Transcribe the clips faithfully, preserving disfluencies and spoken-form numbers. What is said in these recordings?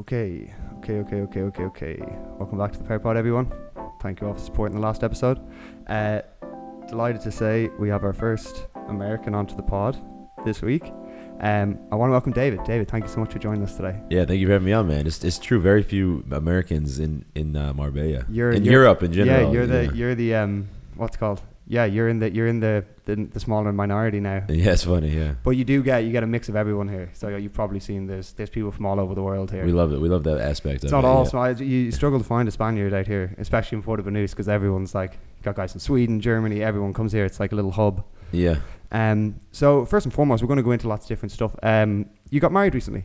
Okay, okay, okay, okay, okay, okay. Welcome back to the PearPod, everyone. Thank you all for supporting the last episode. Uh, delighted to say we have our first American onto the pod this week. Um, I want to welcome David. David, thank you so much for joining us today. Yeah, thank you for having me on, man. It's it's true. Very few Americans in in uh, Marbella, you're, in you're, Europe in general. Yeah, you're the yeah. you're the um, what's it called? Yeah, you're in the you're in the, the the smaller minority now. Yeah, it's funny. Yeah, but you do get you get a mix of everyone here. So you've probably seen there's there's people from all over the world here. We love it. We love that aspect. It's of not it, all yeah. small. You struggle to find a Spaniard out here, especially in Puerto Banus, because everyone's like got guys in Sweden, Germany. Everyone comes here. It's like a little hub. Yeah. Um, so first and foremost, we're going to go into lots of different stuff. Um, you got married recently.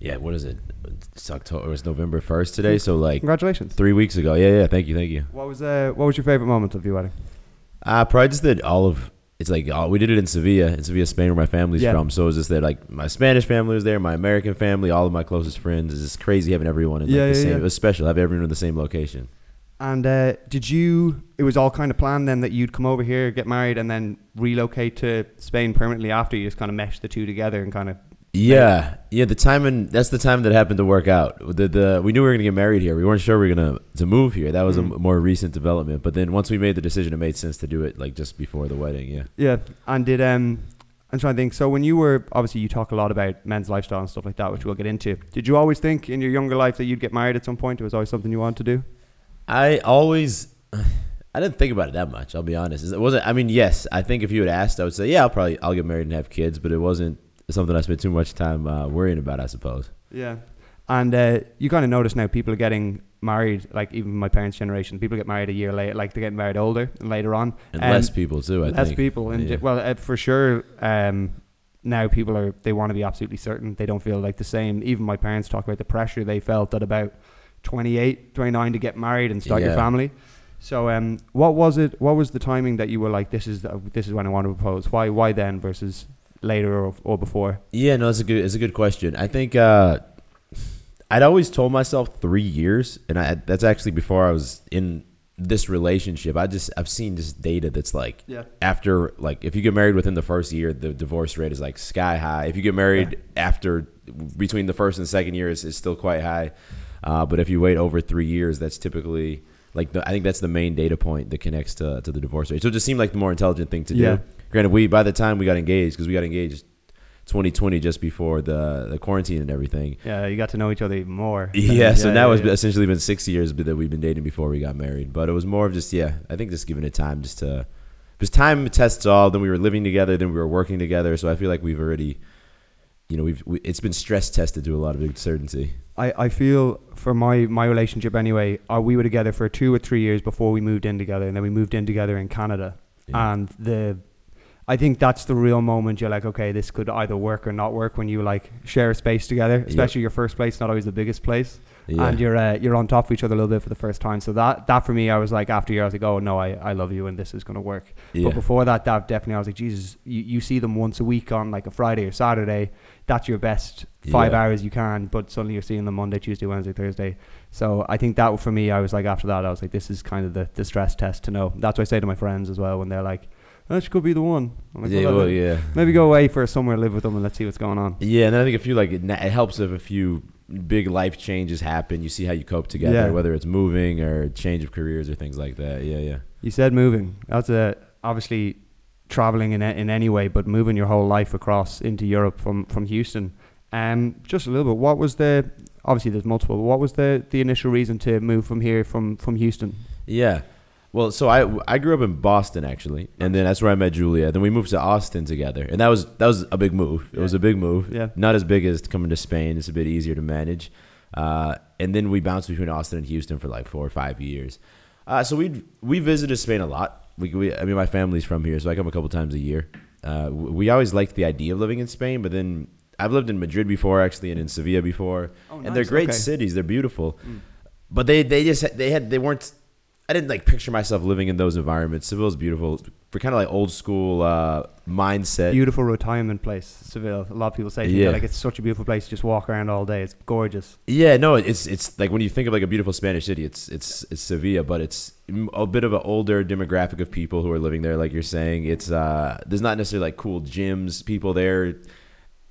Yeah, what is it? It's October. It's November first today. So like, congratulations. Three weeks ago. Yeah, yeah. Thank you, thank you. What was uh, what was your favorite moment of the wedding? Uh, probably just that all of it's like all, we did it in Sevilla, in Sevilla, Spain, where my family's yeah. from. So it was just that like my Spanish family was there, my American family, all of my closest friends. It's just crazy having everyone in like, yeah, the yeah, same. Yeah. It was special. Have everyone in the same location. And uh, did you, it was all kind of planned then that you'd come over here, get married, and then relocate to Spain permanently after? You just kind of meshed the two together and kind of... Yeah, yeah. The timing, that's the time that happened to work out. The the we knew we were gonna get married here. We weren't sure we were gonna to move here. That was mm. a more recent development. But then once we made the decision, it made sense to do it like just before the wedding. Yeah. Yeah, and did um, I'm trying to think. So when you were obviously you talk a lot about men's lifestyle and stuff like that, which we'll get into. Did you always think in your younger life that you'd get married at some point? It was always something you wanted to do. I always. I didn't think about it that much. I'll be honest. It wasn't. I mean, yes. I think if you had asked, I would say, yeah, I'll probably I'll get married and have kids. But it wasn't something I spent too much time uh, worrying about, I suppose. Yeah, and uh, you kind of notice now people are getting married. Like even my parents' generation, people get married a year later. Like they're getting married older and later on. And um, less people too. I less think less people. And yeah. well, uh, for sure. Um, now people are they want to be absolutely certain. They don't feel like the same. Even my parents talk about the pressure they felt at about twenty-eight, twenty-nine to get married and start yeah. your family. So um, what was it, what was the timing that you were like, this is the, this is when I want to propose? Why why then versus later or, or before? Yeah, no, that's a good, it's a good question. I think uh, I'd always told myself three years, and I, that's actually before I was in this relationship. I just, I've seen this data that's like, yeah. after, like if you get married within the first year, the divorce rate is like sky high. If you get married yeah. after, between the first and second year, it's, it's still quite high. Uh, but if you wait over three years, that's typically like the, I think that's the main data point that connects to to the divorce rate. So it just seemed like the more intelligent thing to yeah. do. Granted, we by the time we got engaged, because we got engaged twenty twenty just before the the quarantine and everything. Yeah, you got to know each other even more. Yeah, yeah so yeah, now yeah, it's yeah. essentially been six years that we've been dating before we got married. But it was more of just yeah, I think just giving it time, just to because time tests all. Then we were living together, then we were working together. So I feel like we've already, you know, we've we, it's been stress tested to a lot of uncertainty. I, I feel for my, my relationship anyway, uh, we were together for two or three years before we moved in together, and then we moved in together in Canada. Yeah. And the I think that's the real moment you're like, okay, this could either work or not work when you like share a space together, especially yep. your first place, not always the biggest place. Yeah. And you're uh, you're on top of each other a little bit for the first time. So that, that for me, I was like, after a year, I was like, oh no, I, I love you and this is going to work. Yeah. But before that, that definitely, I was like, Jesus, you, you see them once a week on like a Friday or Saturday. That's your best five yeah. hours you can, but suddenly you're seeing them Monday, Tuesday, Wednesday, Thursday. So I think that for me, I was like, after that, I was like, this is kind of the, the stress test to know. That's what I say to my friends as well when they're like, that she could be the one. Like, yeah, well, well, yeah. Maybe go away for a summer, live with them, and let's see what's going on. Yeah, and I think if you like, it, it helps if a few big life changes happen. You see how you cope together, yeah. whether it's moving or change of careers or things like that. Yeah, yeah. You said moving. That's a obviously traveling in a, in any way, but moving your whole life across into Europe from from Houston. Um, just a little bit. What was the obviously there's multiple. But what was the the initial reason to move from here from from Houston? Yeah. Well, so I I grew up in Boston actually, and then that's where I met Julia. Then we moved to Austin together, and that was that was a big move. It yeah. was a big move. Yeah. Not as big as coming to Spain. It's a bit easier to manage. Uh, and then we bounced between Austin and Houston for like four or five years. Uh, so we we visited Spain a lot. We, we I mean my family's from here, so I come a couple times a year. Uh, we always liked the idea of living in Spain, but then I've lived in Madrid before actually, and in Sevilla before, oh, nice. and they're great okay. cities. They're beautiful, mm. but they they just they had they weren't. I didn't like picture myself living in those environments. Sevilla's beautiful for kind of like old school uh, mindset. Beautiful retirement place, Sevilla. A lot of people say to yeah. me, like it's such a beautiful place. You just walk around all day. It's gorgeous. Yeah, no, it's it's like when you think of like a beautiful Spanish city, it's it's it's Sevilla, but it's a bit of an older demographic of people who are living there. Like you're saying, it's uh, there's not necessarily like cool gyms. People there.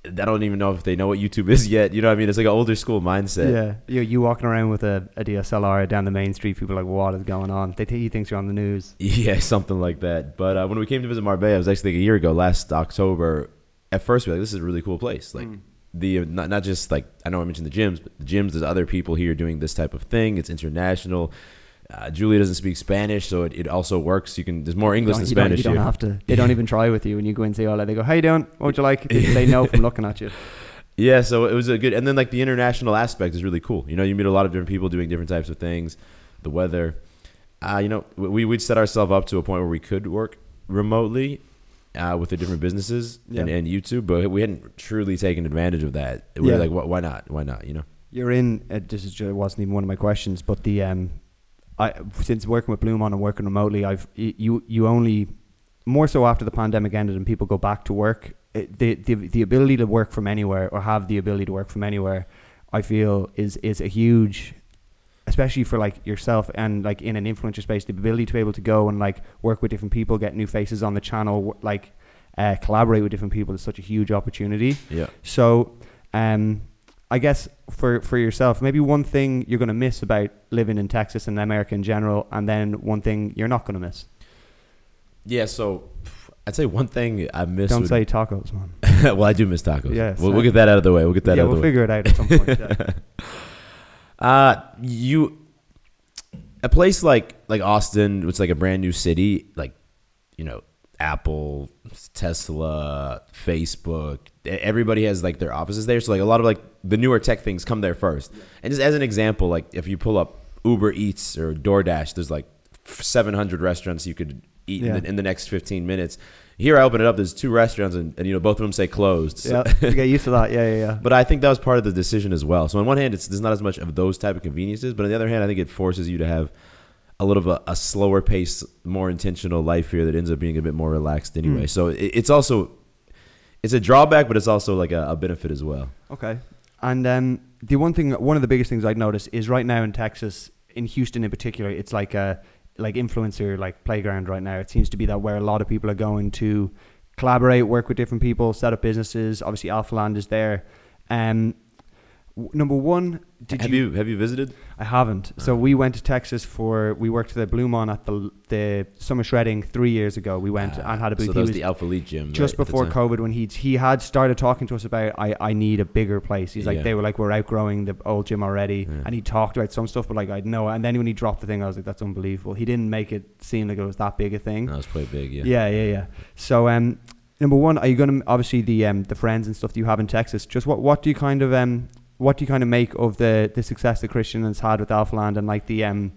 I don't even know if they know what YouTube is yet. You know what I mean? It's like an older school mindset. Yeah. You you walking around with a, a D S L R down the main street, people are like, what is going on? They think he thinks you're on the news. Yeah, something like that. But uh, when we came to visit Marbella, it was actually like a year ago, last October. At first, we were like, this is a really cool place. Like mm. the not, not just like, I know I mentioned the gyms, but the gyms, there's other people here doing this type of thing. It's international. Uh, Julia doesn't speak Spanish, so it, it also works. You can there's more English than Spanish. You don't, you don't have to. They don't even try with you when you go and say, "Hola." They go, "How you doing? What would you like?" They, they know from looking at you. Yeah, so it was a good. And then like the international aspect is really cool. You know, you meet a lot of different people doing different types of things. The weather, uh, you know, we we'd set ourselves up to a point where we could work remotely uh, with the different businesses yeah. and, and YouTube, but we hadn't truly taken advantage of that. We yeah. were like, why, why not? Why not? You know, you're in. Uh, this is, it wasn't even one of my questions, but the. Um, I, since working with Bloom on and working remotely, I've you you only more so after the pandemic ended and people go back to work, it, the, the the ability to work from anywhere or have the ability to work from anywhere, I feel is is a huge, especially for like yourself and like in an influencer space, the ability to be able to go and like work with different people, get new faces on the channel, like uh, collaborate with different people is such a huge opportunity. Yeah. So, um. I guess for, for yourself, maybe one thing you're going to miss about living in Texas and America in general, and then one thing you're not going to miss. Yeah, so I'd say one thing I miss. Don't would, say tacos, man. Well, I do miss tacos. Yes, we'll, we'll get that out of the way. We'll get that yeah, out of we'll the way. Yeah, we'll figure it out at some point. Yeah. Uh, you, a place like, like Austin, which is like a brand new city, like, you know, Apple, Tesla, Facebook, everybody has like their offices there. So like a lot of like the newer tech things come there first. And just as an example, like if you pull up Uber Eats or DoorDash, there's like seven hundred restaurants you could eat yeah. in, the, in the next fifteen minutes. Here I open it up, there's two restaurants and, and you know, both of them say closed. So. Yeah, you get used to that. Yeah, yeah, yeah. But I think that was part of the decision as well. So on one hand, it's there's not as much of those type of conveniences, but on the other hand, I think it forces you to have a little bit a, a slower pace, more intentional life here that ends up being a bit more relaxed anyway. Mm. So it, it's also, it's a drawback, but it's also like a, a benefit as well. Okay. And um, the one thing, one of the biggest things I've noticed is right now in Texas, in Houston in particular, it's like a like influencer like playground right now. It seems to be that where a lot of people are going to collaborate, work with different people, set up businesses. Obviously, AlphaLand is there. Um, Number one, did have you, you have you visited? I haven't. So we went to Texas for we worked the Bloom on at the the summer shredding three years ago. We went uh, and had a booth. So that was the Alphalete gym, just right, before COVID when he he had started talking to us about I, I need a bigger place. He's like yeah. they were like we're outgrowing the old gym already, yeah. and he talked about some stuff, but like I know. And then when he dropped the thing, I was like that's unbelievable. He didn't make it seem like it was that big a thing. No, it was quite big, yeah. Yeah, yeah, yeah. So um, number one, are you going to obviously the um the friends and stuff that you have in Texas? Just what what do you kind of um. What do you kind of make of the, the success that Christian has had with AlphaLand and like the, um,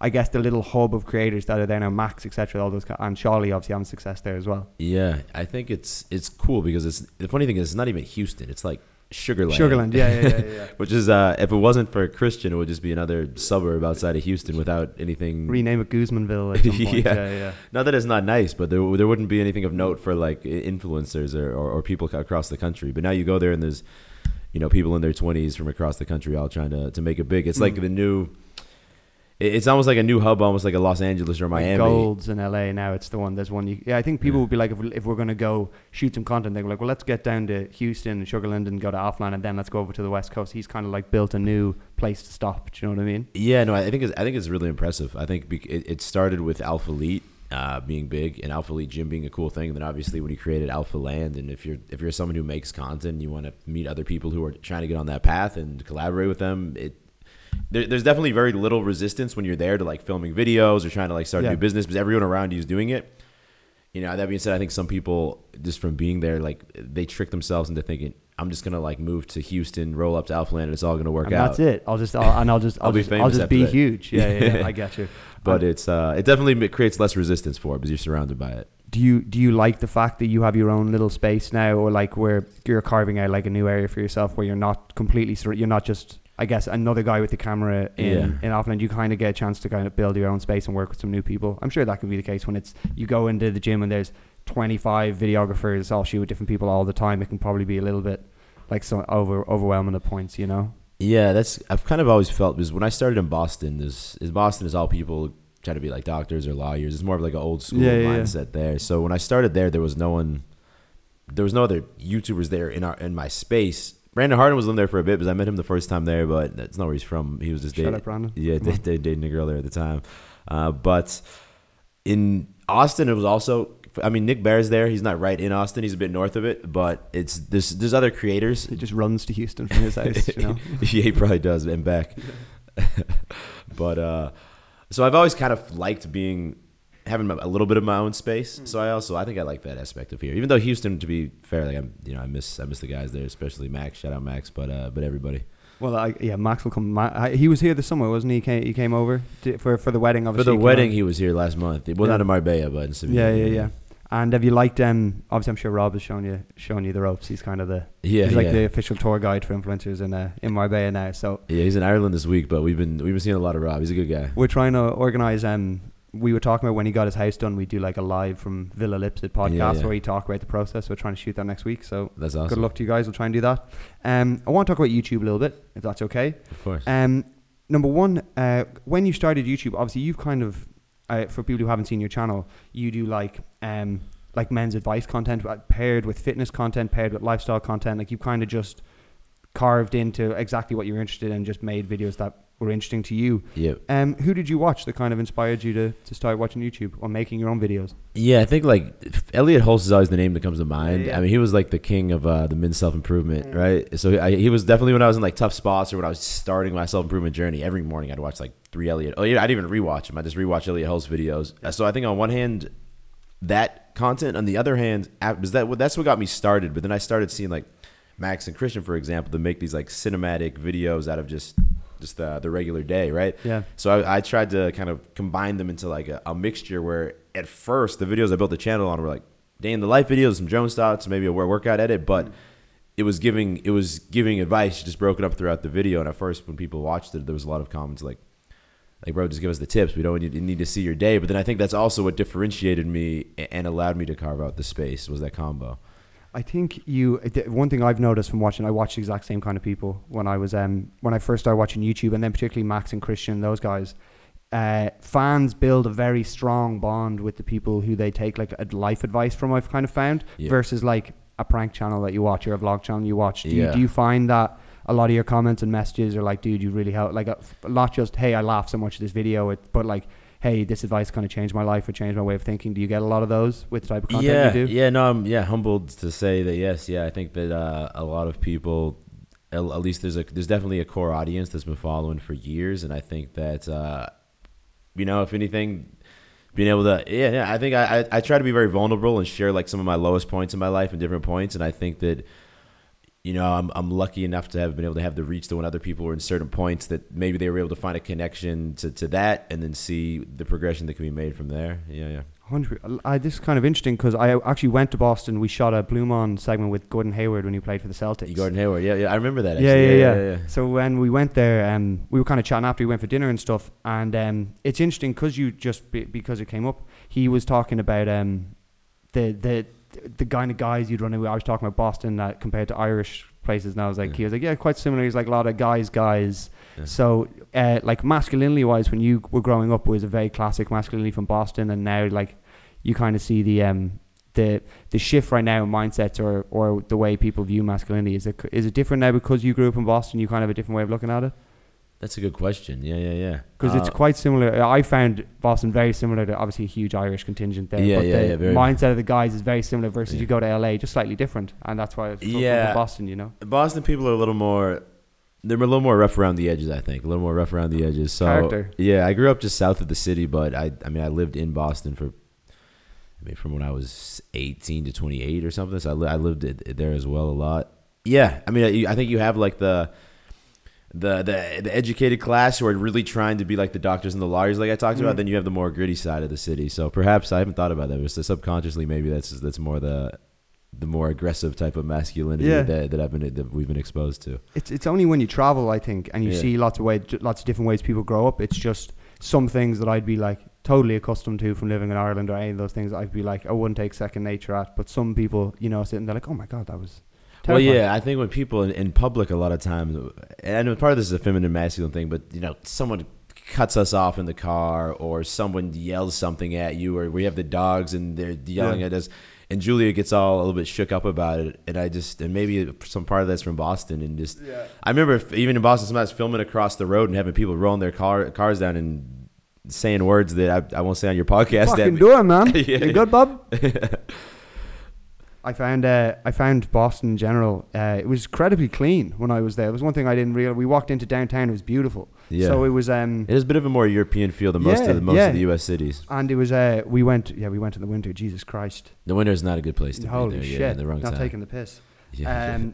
I guess the little hub of creators that are there now, Max, et cetera, all those, and Charlie obviously having success there as well. Yeah, I think it's it's cool because it's the funny thing is it's not even Houston, it's like Sugarland. Sugarland, yeah, yeah, yeah, yeah. Which is uh, if it wasn't for Christian, it would just be another suburb outside of Houston without anything. Rename it Guzmanville. At some point. yeah. yeah, yeah. Not that it's not nice, but there there wouldn't be anything of note for like influencers or, or, or people across the country. But now you go there and there's. You know, people in their twenties from across the country all trying to, to make it big. It's like mm. the new, it's almost like a new hub, almost like a Los Angeles or Miami. Like Gold's in L A now, it's the one, there's one. You, yeah, I think people yeah. would be like, if, if we're going to go shoot some content, they were like, well, let's get down to Houston and Sugarland and go to AlphaLand and then let's go over to the West Coast. He's kind of like built a new place to stop. Do you know what I mean? Yeah, no, I think it's, I think it's really impressive. I think it, it started with Alphalete uh, being big and Alphalete Gym being a cool thing. And then obviously when he created AlphaLand, and if you're, if you're someone who makes content, you want to meet other people who are trying to get on that path and collaborate with them. It, there, there's definitely very little resistance when you're there to like filming videos or trying to like start yeah. a new business because everyone around you is doing it. You know, that being said, I think some people just from being there, like they trick themselves into thinking, I'm just going to like move to Houston, roll up to AlphaLand and it's all going to work and out. That's it. I'll just, I'll, and I'll just, I'll, I'll just, be, I'll just be huge. Yeah, yeah, yeah. I get you. But um, it's, uh, it definitely creates less resistance for it because you're surrounded by it. Do you, do you like the fact that you have your own little space now or like where you're carving out like a new area for yourself where you're not completely, sur- you're not just, I guess, another guy with the camera in, yeah. in AlphaLand, you kind of get a chance to kind of build your own space and work with some new people. I'm sure that can be the case when it's, you go into the gym and there's twenty-five videographers all shoot with different people all the time. It can probably be a little bit like some over overwhelming at points, you know? Yeah, that's I've kind of always felt because when I started in Boston, this is Boston is all people trying to be like doctors or lawyers. It's more of like an old school yeah, mindset yeah. there. So when I started there, there was no one there was no other YouTubers there in our in my space. Brandon Harden was living there for a bit because I met him the first time there, but that's not where he's from. He was just Shut dating. Up, Brandon. Yeah, they, they dating a girl there at the time. Uh, but in Austin, it was also. I mean, Nick Bear's there. He's not right in Austin. He's a bit north of it, but it's there's there's other creators. He just runs to Houston from his house. You know? Yeah, he probably does and back. But uh, so I've always kind of liked being. Having a little bit of my own space, so I also I think I like that aspect of here. Even though Houston, to be fair, like I'm, you know, I miss I miss the guys there, especially Max. Shout out Max, but uh, but everybody. Well, I, yeah, Max will come. I, he was here this summer, wasn't he? He came, he came over to, for for the wedding. Obviously, for the wedding, he was here last month. Well, yeah. Not in Marbella, but in Sevilla. Yeah, yeah, yeah. And have you liked? Um, obviously, I'm sure Rob has shown you shown you the ropes. He's kind of the yeah, he's like yeah. the official tour guide for influencers in uh, in Marbella now. So yeah, he's in Ireland this week, but we've been we've been seeing a lot of Rob. He's a good guy. We're trying to organize um. We were talking about when he got his house done, we do like a live from Villa Lipsit podcast yeah, yeah. where we talk about the process. We're trying to shoot that next week. So that's awesome. Good luck to you guys. We'll try and do that. Um, I want to talk about YouTube a little bit, if that's okay. Of course. Um, number one, uh, when you started YouTube, obviously you've kind of, uh, for people who haven't seen your channel, you do like um, like men's advice content paired with fitness content, paired with lifestyle content. Like you kind of just carved into exactly what you're interested in and just made videos that were interesting to you. Yeah. Um, who did you watch that kind of inspired you to, to start watching YouTube or making your own videos? Yeah, I think like Elliot Hulse is always the name that comes to mind. Yeah, yeah. I mean, he was like the king of uh, the men's self-improvement, yeah. right? So I, he was definitely when I was in like tough spots or when I was starting my self-improvement journey, every morning I'd watch like three Elliot. Oh yeah, I'd even rewatch him. I just rewatch Elliot Hulse videos. Yeah. So I think on one hand, that content. On the other hand, was that that's what got me started. But then I started seeing like Max and Christian, for example, to make these like cinematic videos out of just... just the, the regular day, right? Yeah. So I, I tried to kind of combine them into like a, a mixture where at first the videos I built the channel on were like day in the life videos, some drone shots, maybe a workout edit, but it was giving it was giving advice just broken up throughout the video. And at first when people watched it, there was a lot of comments like, like bro, just give us the tips. We don't need, need to see your day. But then I think that's also what differentiated me and allowed me to carve out the space was that combo. I think you, one thing I've noticed from watching, I watched the exact same kind of people when I was, um, when I first started watching YouTube, and then particularly Max and Christian, those guys, uh, fans build a very strong bond with the people who they take like life advice from, I've kind of found, yeah. versus like a prank channel that you watch or a vlog channel you watch. Do, yeah. you, do you find that a lot of your comments and messages are like, dude, you really help, like a, not just, hey, I laughed so much at this video, it, but like, hey, this advice kind of changed my life or changed my way of thinking. Do you get a lot of those with the type of content yeah, you do? Yeah, no, I'm yeah, humbled to say that, yes. Yeah, I think that uh, a lot of people, at least there's a there's definitely a core audience that's been following for years. And I think that, uh, you know, if anything, being able to, yeah, yeah I think I, I, I try to be very vulnerable and share like some of my lowest points in my life and different points. And I think that, you know, I'm I'm lucky enough to have been able to have the reach to when other people were in certain points that maybe they were able to find a connection to, to that and then see the progression that can be made from there. Yeah, yeah. I, this is kind of interesting because I actually went to Boston. We shot a Bloom On segment with Gordon Hayward when he played for the Celtics. Gordon Hayward, yeah, yeah, I remember that. Actually. Yeah, yeah, yeah, yeah, yeah, yeah. So when we went there, um, we were kind of chatting after we went for dinner and stuff. And um, it's interesting because you just because it came up, he was talking about um, the the. the kind of guys you'd run into. I was talking about Boston uh, compared to Irish places, and I was like, yeah. he was like, yeah, quite similar. He's like a lot of guys, guys. Yeah. So, uh, like masculinity wise, when you were growing up, it was a very classic masculinity from Boston, and now like you kind of see the um the the shift right now in mindsets or or the way people view masculinity. Is it is it different now because you grew up in Boston? You kind of have a different way of looking at it. That's a good question. Yeah, yeah, yeah. Because uh, it's quite similar. I found Boston very similar to obviously a huge Irish contingent there. Yeah, but yeah, the yeah, very mindset of the guys is very similar versus yeah. you go to L A, just slightly different. And that's why it's yeah. Boston, you know. Boston people are a little more, they're a little more rough around the edges, I think. A little more rough around the edges. So Character. Yeah, I grew up just south of the city, but I I mean, I lived in Boston for, I mean, from when I was eighteen to twenty-eight or something. So I, li- I lived there as well a lot. Yeah, I mean, I think you have like the... The, the the educated class who are really trying to be like the doctors and the lawyers like I talked about, mm. then you have the more gritty side of the city. So perhaps I haven't thought about that. But subconsciously, maybe that's that's more the the more aggressive type of masculinity yeah. that, that I've been that we've been exposed to. It's it's only when you travel, I think, and you yeah. see lots of way, lots of different ways people grow up. It's just some things that I'd be like totally accustomed to from living in Ireland or any of those things. I'd be like I wouldn't take second nature at. But some people, you know, sitting there like, oh my god, that was. Terrifying. Well, yeah, I think when people in, in public a lot of times, and I know part of this is a feminine masculine thing, but you know, someone cuts us off in the car or someone yells something at you or we have the dogs and they're yelling yeah. at us. And Julia gets all a little bit shook up about it, and I just and maybe some part of that's from Boston, and just yeah. I remember even in Boston, sometimes filming across the road and having people rolling their car, cars down and saying words that I, I won't say on your podcast. Fucking do it, man. yeah. You good, Bob? I found uh, I found Boston in general. Uh, it was incredibly clean when I was there. It was one thing I didn't realize. We walked into downtown; it was beautiful. Yeah. So it was. Um, it was a bit of a more European feel than most yeah, of the most yeah. of the U S cities. And it was. Uh, we went. Yeah, we went in the winter. Jesus Christ! The winter is not a good place to Holy be. Holy shit! Yeah, in the wrong not time. Taking the piss. Yeah. Um,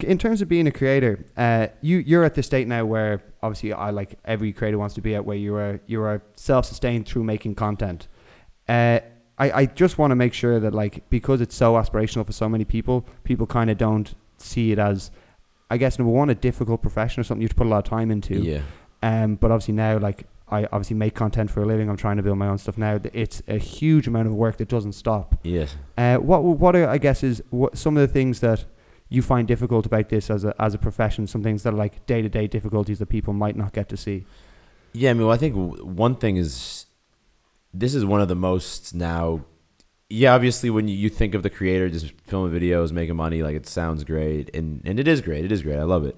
in terms of being a creator, uh, you you're at this state now where obviously I like every creator wants to be at, where you are you are self-sustained through making content. Uh, I, I just want to make sure that, like, because it's so aspirational for so many people, people kind of don't see it as, I guess, number one, a difficult profession or something you have to put a lot of time into. Yeah. Um. But obviously now, like, I obviously make content for a living. I'm trying to build my own stuff now. It's a huge amount of work that doesn't stop. Yes. Uh. What What are, I guess is what some of the things that you find difficult about this as a as a profession. Some things that are like day to day difficulties that people might not get to see. Yeah. I mean, well, I think one thing is. This is one of the most now, yeah, obviously when you, you think of the creator just filming videos, making money, like it sounds great. And, and it is great. It is great. I love it.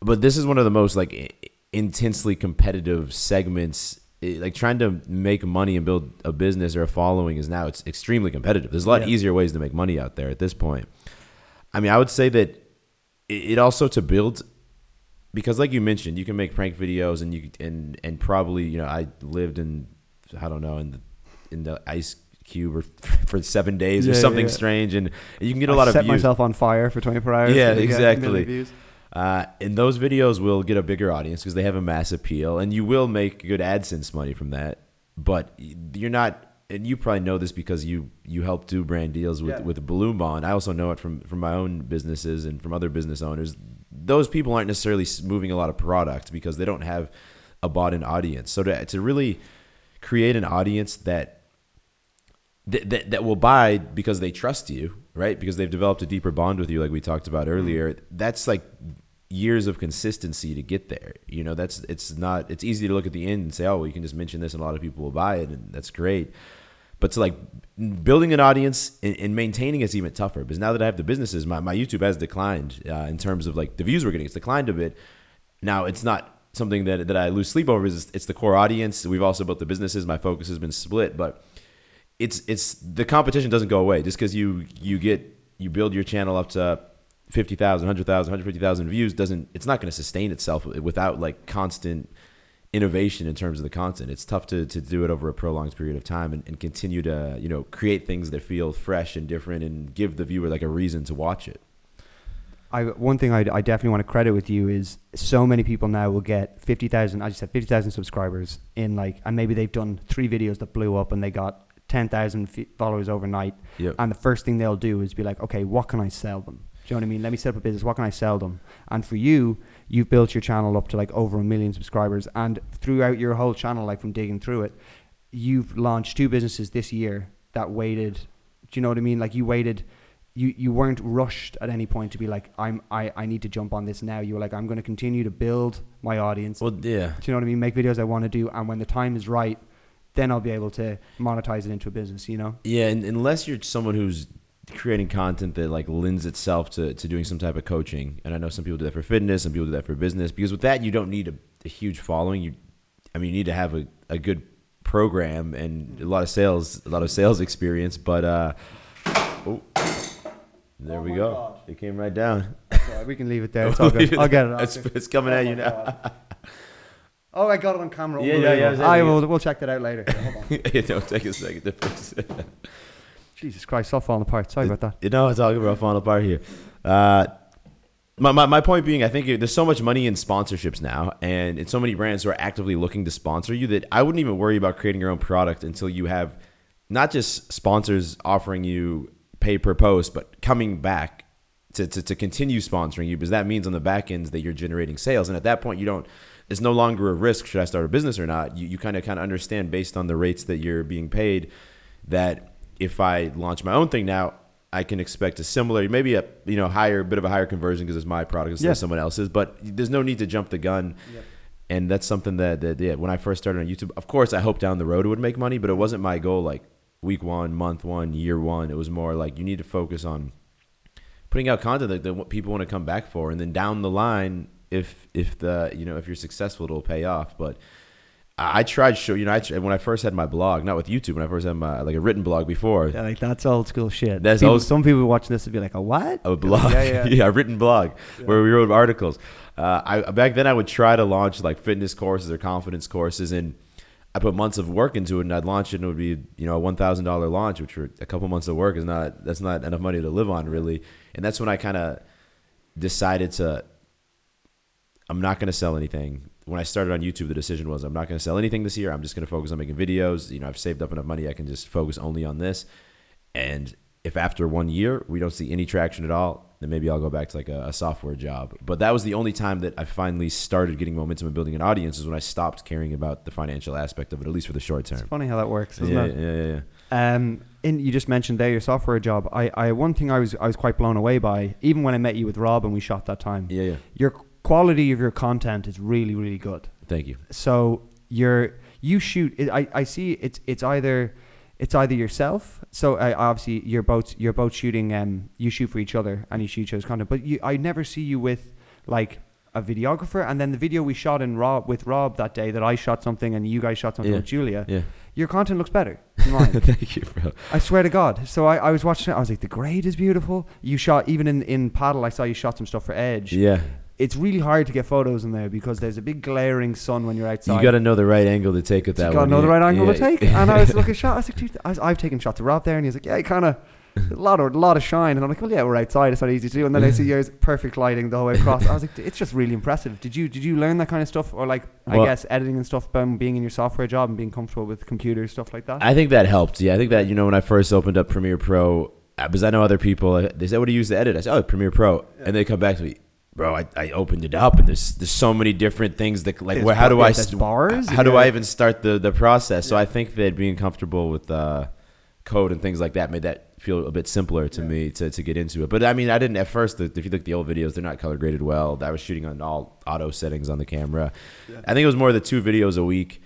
But this is one of the most like intensely competitive segments, like trying to make money and build a business or a following is now it's extremely competitive. There's a lot yeah. easier ways to make money out there at this point. I mean, I would say that it also to build, because like you mentioned, you can make prank videos and you and and probably, you know, I lived in, I don't know, in the in the ice cube or for seven days yeah, or something yeah, yeah. strange, and you can get a I lot of views. I set myself on fire for twenty-four hours. Yeah, exactly. Uh, and those videos will get a bigger audience because they have a mass appeal, and you will make good AdSense money from that. But you're not, and you probably know this because you you help do brand deals with yeah. with Bloom Bond. I also know it from from my own businesses and from other business owners. Those people aren't necessarily moving a lot of product because they don't have a bought-in audience. So to to really create an audience that, that that that will buy because they trust you, right? Because they've developed a deeper bond with you, like we talked about earlier. That's like years of consistency to get there. You know, that's it's not it's easy to look at the end and say, oh, well, you can just mention this, and a lot of people will buy it, and that's great. But to like building an audience and, and maintaining it's even tougher. Because now that I have the businesses, my my YouTube has declined uh, in terms of like the views we're getting. It's declined a bit. Now it's not something that, that I lose sleep over is it's the core audience. We've also built the businesses. My focus has been split, but it's it's the competition doesn't go away just because you you get you build your channel up to fifty thousand, one hundred thousand, one hundred fifty thousand views doesn't. It's not going to sustain itself without like constant innovation in terms of the content. It's tough to to do it over a prolonged period of time and, and continue to you know create things that feel fresh and different and give the viewer like a reason to watch it. I, one thing I, I definitely want to credit with you is so many people now will get fifty thousand, I just said fifty thousand subscribers in like, and maybe they've done three videos that blew up and they got ten thousand f- followers overnight. Yep. And the first thing they'll do is be like, okay, what can I sell them? Do you know what I mean? Let me set up a business. What can I sell them? And for you, you've built your channel up to like over a million subscribers, and throughout your whole channel, like from digging through it, you've launched two businesses this year that waited. Do you know what I mean? Like you waited. You, you weren't rushed at any point to be like, I'm, I, I need to jump on this now. You were like, I'm going to continue to build my audience. Well, yeah. Do you know what I mean? Make videos I want to do. And when the time is right, then I'll be able to monetize it into a business, you know? Yeah. And unless you're someone who's creating content that like lends itself to, to doing some type of coaching. And I know some people do that for fitness, some people do that for business, because with that, you don't need a, a huge following. You, I mean, you need to have a, a good program and a lot of sales, a lot of sales experience, but, uh, oh. There oh we go. God. It came right down. Sorry, we can leave it there. It's all good. I'll get it. It's, it's coming oh at you now. Oh, I got it on camera. Yeah, yeah, yeah. I will. We'll check that out later. Hold on. It don't take a second to fix it. Jesus Christ, it's all falling apart. Sorry it, about that. You know, it's all about falling apart here. Uh, my, my my point being, I think it, there's so much money in sponsorships now, and it's so many brands who are actively looking to sponsor you that I wouldn't even worry about creating your own product until you have not just sponsors offering you pay per post, but coming back to, to to continue sponsoring you, because that means on the back ends that you're generating sales. And at that point, you don't. It's no longer a risk. Should I start a business or not? You you kind of kind of understand based on the rates that you're being paid that if I launch my own thing now, I can expect a similar, maybe a you know higher, bit of a higher conversion because it's my product instead yeah. of someone else's. But there's no need to jump the gun. Yeah. And that's something that that yeah, when I first started on YouTube, of course I hoped down the road it would make money, but it wasn't my goal like. week one, month one, year one. It was more like you need to focus on putting out content that, that people want to come back for, and then down the line, if if the you know if you're successful, it'll pay off. But I tried show, you know, I, when I first had my blog, not with YouTube, when I first had my, like, a written blog before. Yeah, like, that's old school shit. That's people, old, some people watching this would be like, a what? A blog. Yeah, yeah. yeah a written blog yeah. where we wrote articles. Uh, I back then I would try to launch, like, fitness courses or confidence courses, and I put months of work into it, and I'd launch it, and it would be, you know, a one thousand dollars launch, which for a couple months of work is not, that's not enough money to live on, really. And that's when I kind of decided to, I'm not going to sell anything. When I started on YouTube, the decision was, I'm not going to sell anything this year. I'm just going to focus on making videos. You know, I've saved up enough money. I can just focus only on this. And if after one year we don't see any traction at all, then maybe I'll go back to like a, a software job. But that was the only time that I finally started getting momentum and building an audience, is when I stopped caring about the financial aspect of it, at least for the short term. It's funny how that works, isn't yeah, it? Yeah, yeah, yeah. Um, and you just mentioned there your software job. I, I one thing I was I was quite blown away by, even when I met you with Rob and we shot that time. Yeah, yeah. Your quality of your content is really, really good. Thank you. So you're you shoot. I, I see it's it's either it's either yourself. So I, obviously you're both you're both shooting. Um, you shoot for each other and you shoot each other's content. But you, I never see you with like a videographer. And then the video we shot in Rob with Rob that day that I shot something and you guys shot something yeah. with Julia. Yeah. Your content looks better than mine. Thank you, bro. I swear to God. So I, I was watching it. I was like, the grade is beautiful. You shot even in in paddle. I saw you shot some stuff for Edge. Yeah. It's really hard to get photos in there because there's a big glaring sun when you're outside. You got to know the right angle to take with that. You got to know yeah. the right angle yeah. to take. And I was looking at shots. I was like, dude, I was, I've taken shots of Rob there, and he's like, yeah, kind of a lot of a lot of shine. And I'm like, well, yeah, we're outside. It's not easy to do. And then I see yours, perfect lighting the whole way across. I was like, it's just really impressive. Did you did you learn that kind of stuff, or like well, I guess editing and stuff, um, being in your software job and being comfortable with computers, stuff like that? I think that helped. Yeah, I think that you know when I first opened up Premiere Pro, because I know other people, they said, what do you use to edit? I said, oh, Premiere Pro, yeah. and they come back to me. Bro, I, I opened it up and there's there's so many different things that like there's how do I st- bars, how yeah. do I even start the, the process? So yeah. I think that being comfortable with uh, code and things like that made that feel a bit simpler to yeah. me to, to get into it. But I mean, I didn't at first. If you look at the old videos, they're not color graded well. I was shooting on all auto settings on the camera. Yeah. I think it was more the two videos a week,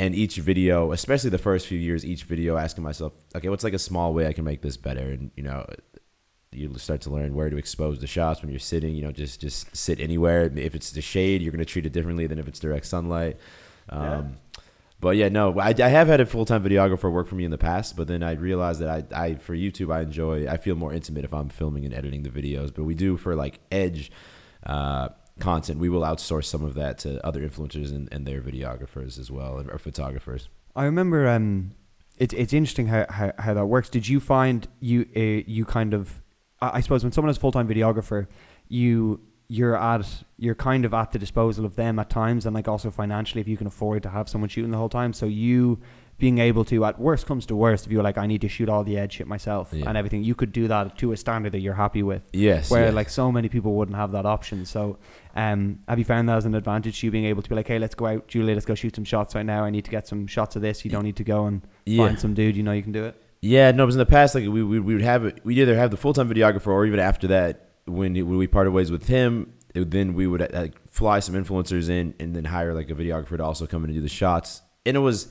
and each video, especially the first few years, each video asking myself, okay, what's like a small way I can make this better, and you know. You start to learn where to expose the shots when you're sitting. You know, just just sit anywhere. If it's the shade, you're going to treat it differently than if it's direct sunlight. Um, yeah. But yeah, no, I, I have had a full-time videographer work for me in the past, but then I realized that I, I, for YouTube, I enjoy, I feel more intimate if I'm filming and editing the videos. But we do for like Edge uh, content, we will outsource some of that to other influencers and, and their videographers as well, or photographers. I remember um, it's it's interesting how, how, how that works. Did you find you uh, you kind of I suppose when someone is a full-time videographer, you you're at you're kind of at the disposal of them at times, and like also financially, if you can afford to have someone shooting the whole time. So you being able to, at worst comes to worst, if you're like, I need to shoot all the Edge shit myself yeah. and everything, you could do that to a standard that you're happy with. Yes. Where yeah. like so many people wouldn't have that option. So um, have you found that as an advantage, you being able to be like, hey, let's go out, Julia, let's go shoot some shots right now. I need to get some shots of this. You don't need to go and yeah. find some dude. You know, you can do it. Yeah, no, it was in the past, like we we, we would have it, we'd either have the full-time videographer, or even after that, when, it, when we parted ways with him, it, then we would uh, fly some influencers in and then hire like a videographer to also come in and do the shots. And it was,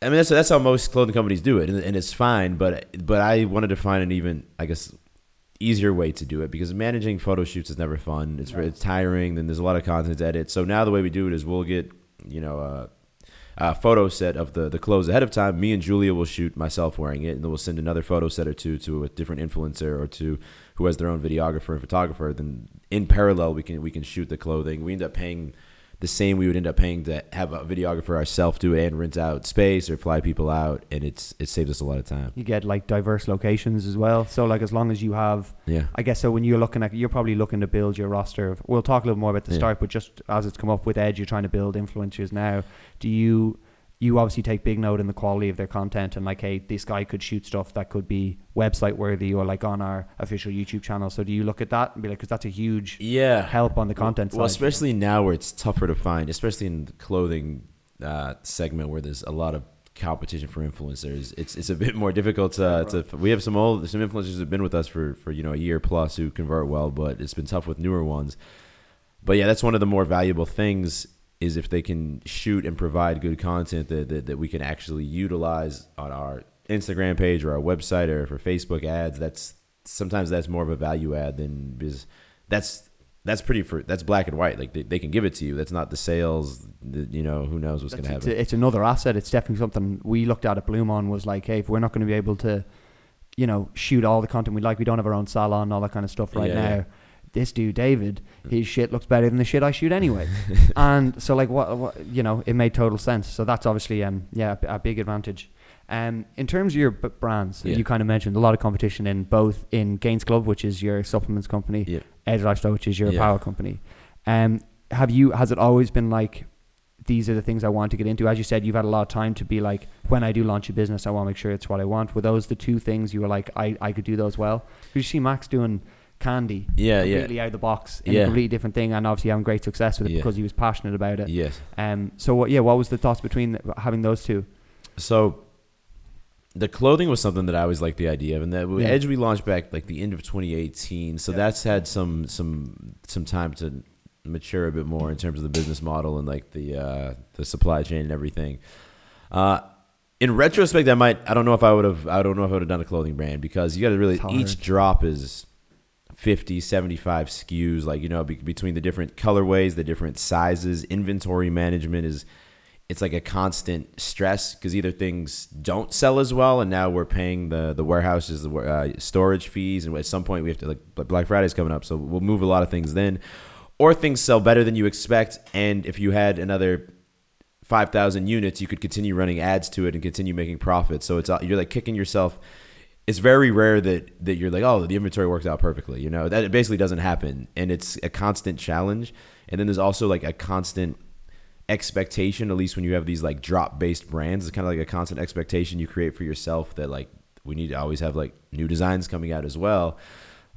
I mean, that's that's how most clothing companies do it, and, and it's fine, but but I wanted to find an even, I guess, easier way to do it, because managing photo shoots is never fun. It's, yeah. it's tiring, then there's a lot of content to edit. So now the way we do it is we'll get, you know, uh, Uh, photo set of the, the clothes ahead of time. Me and Julia will shoot myself wearing it, and then we'll send another photo set or two to a different influencer or to who has their own videographer and photographer. Then in parallel, we can we can shoot the clothing. We end up paying the same we would end up paying to have a videographer ourselves do it and rent out space or fly people out, and it's it saves us a lot of time. You get like diverse locations as well. So like as long as you have, yeah, I guess so. When you're looking at, you're probably looking to build your roster of, we'll talk a little more about the yeah. start, but just as it's come up with Edge, you're trying to build influencers now. Do you, you obviously take big note in the quality of their content and like, hey, this guy could shoot stuff that could be website worthy or like on our official YouTube channel. So do you look at that and be like, because that's a huge yeah. help on the content well, side. Well, especially you know? Now where it's tougher to find, especially in the clothing uh, segment where there's a lot of competition for influencers. It's it's a bit more difficult to, uh, to we have some old, some influencers who've been with us for, for, you know, a year plus who convert well, but it's been tough with newer ones. But yeah, that's one of the more valuable things is if they can shoot and provide good content that, that, that we can actually utilize on our Instagram page or our website or for Facebook ads, that's sometimes that's more of a value add than because that's that's pretty for that's black and white. Like they, they can give it to you. That's not the sales. The, you know, who knows what's going to happen. It's, it's another asset. It's definitely something we looked at at Bloom on was like, hey, if we're not going to be able to, you know, shoot all the content we like, we don't have our own salon and all that kind of stuff right yeah, now. Yeah. This dude, David, his shit looks better than the shit I shoot anyway. And so like what, what, you know, it made total sense. So that's obviously, um, yeah, a, a big advantage. Um, in terms of your b- brands, yeah. you kind of mentioned a lot of competition in both in Gains Club, which is your supplements company, yeah. Edge Lifestyle, which is your yeah. apparel company. Um, have you, has it always been like, these are the things I want to get into? As you said, you've had a lot of time to be like, when I do launch a business, I want to make sure it's what I want. Were those the two things you were like, I, I could do those well? Because you see Max doing candy yeah, completely yeah. out of the box in yeah. a completely different thing, and obviously having great success with it yeah. because he was passionate about it. Yes. Um. So what? yeah, what was the thoughts between having those two? So the clothing was something that I always liked the idea of, and that yeah. Edge we launched back like the end of twenty eighteen. So yeah. that's had some some some time to mature a bit more in terms of the business model and like the uh the supply chain and everything. Uh in retrospect, I might I don't know if I would have I don't know if I would have done a clothing brand, because you got to really each drop is fifty, seventy-five S K Us, like, you know, be, between the different colorways, the different sizes. Inventory management is it's like a constant stress, because either things don't sell as well, and now we're paying the the warehouses, the uh, storage fees, and at some point we have to, like, Black Friday's coming up, so we'll move a lot of things then. Or things sell better than you expect, and if you had another five thousand units, you could continue running ads to it and continue making profits. So it's you're like kicking yourself. It's very rare that that you're like, oh, the inventory works out perfectly. You know, that it basically doesn't happen, and it's a constant challenge. And then there's also like a constant expectation, at least when you have these like drop-based brands. It's kind of like a constant expectation you create for yourself that like we need to always have like new designs coming out as well.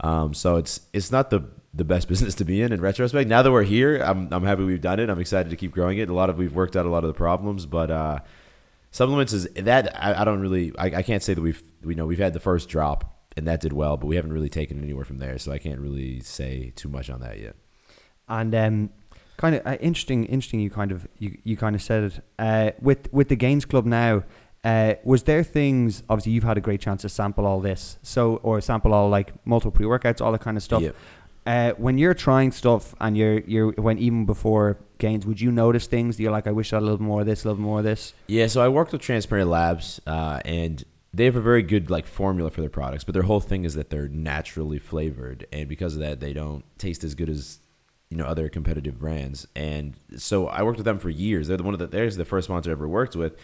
Um, so it's it's not the the best business to be in in retrospect. Now that we're here, I'm I'm happy we've done it. I'm excited to keep growing it. A lot of we've worked out a lot of the problems, but uh, supplements is that I, I don't really I, I can't say that we've we know we've had the first drop and that did well, but we haven't really taken it anywhere from there, so I can't really say too much on that yet. And um, kind of uh, interesting, interesting. You kind of you, you kind of said it uh, with with the Gains Club now. Uh, was there things, obviously you've had a great chance to sample all this, so or sample all like multiple pre workouts, all that kind of stuff. Yep. Uh, when you're trying stuff and you're, you're when even before Gains, would you notice things that you're like, I wish I had a little more of this, a little more of this? Yeah, so I worked with Transparent Labs uh, and they have a very good like formula for their products, but their whole thing is that they're naturally flavored, and because of that, they don't taste as good as, you know, other competitive brands. And so I worked with them for years. They're the one of the, they're the first sponsor I ever worked with.